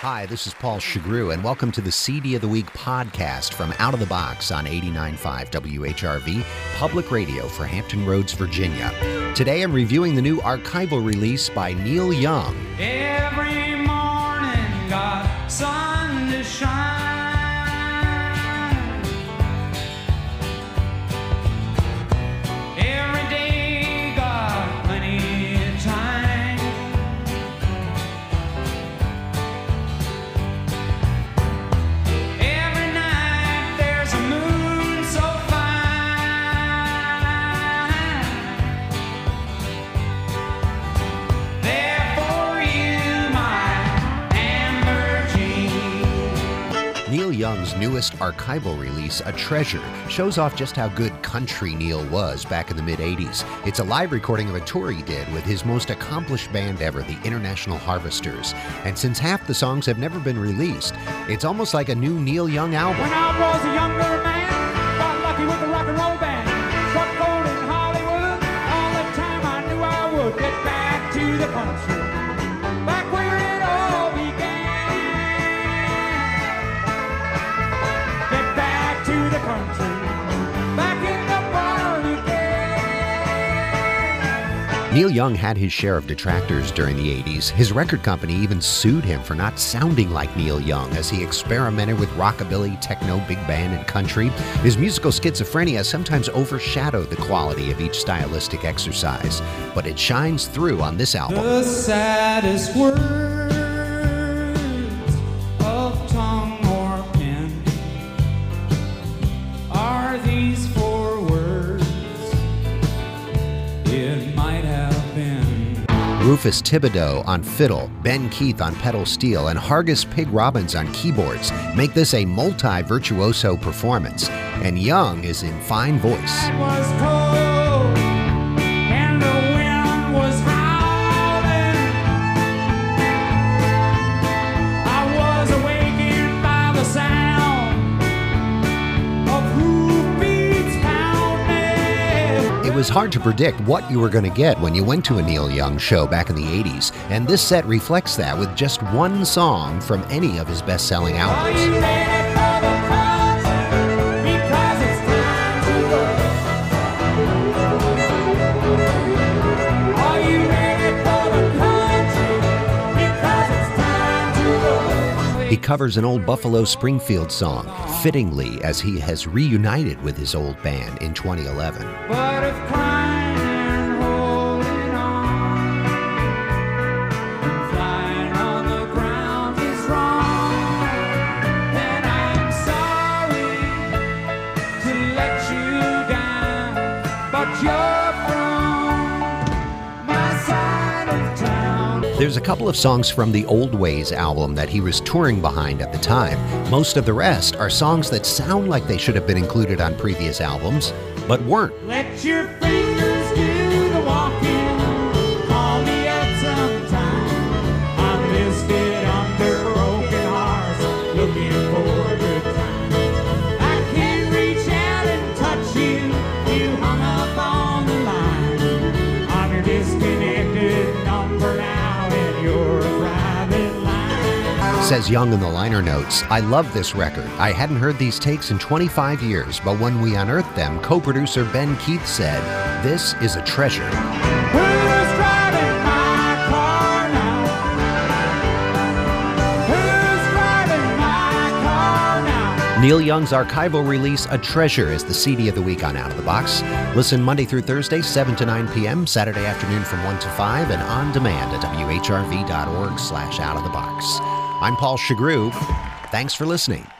Hi, this is Paul Shagrue, and welcome to the CD of the Week podcast from Out of the Box on 89.5 WHRV, public radio for Hampton Roads, Virginia. Today I'm reviewing the new archival release by Neil Young. Every morning got sun to shine. Every day got plenty of time. Neil Young's newest archival release, A Treasure, shows off just how good country Neil was back in the mid-'80s. It's a live recording of a tour he did with his most accomplished band ever, the International Harvesters. And since half the songs have never been released, it's almost like a new Neil Young album. When I was a younger man, got lucky with a rock and roll band. Struck gold in Hollywood, all the time I knew I would get back to the country. Neil Young had his share of detractors during the 80s. His record company even sued him for not sounding like Neil Young as he experimented with rockabilly, techno, big band, and country. His musical schizophrenia sometimes overshadowed the quality of each stylistic exercise, but it shines through on this album. The saddest words of tongue or pen are these four words. It might have Rufus Thibodeau on fiddle, Ben Keith on pedal steel, and Hargus Pig Robbins on keyboards make this a multi-virtuoso performance, and Young is in fine voice. It was hard to predict what you were going to get when you went to a Neil Young show back in the 80s, and this set reflects that with just one song from any of his best-selling albums. He covers an old Buffalo Springfield song, fittingly, as he has reunited with his old band in 2011. But if crying, holding on, flying on the ground is wrong, then I'm sorry to let you down, but you're from my side of town. There's a couple of songs from the Old Ways album that he was touring behind at the time. Most of the rest are songs that sound like they should have been included on previous albums, but weren't. Let your fingers do the walking. Call me at some time. I'm listed under broken hearts, looking for a good time. I can't reach out and touch you. You hung up on the line. I'm your disconnected number now. Says Young in the liner notes, I love this record. I hadn't heard these takes in 25 years, but when we unearthed them, co-producer Ben Keith said, this is a treasure. Who's driving my car now? Who's driving my car now? Neil Young's archival release, A Treasure, is the CD of the Week on Out of the Box. Listen Monday through Thursday, 7 to 9 p.m., Saturday afternoon from 1 to 5, and on demand at whrv.org/outofthebox. I'm Paul Shagrue. Thanks for listening.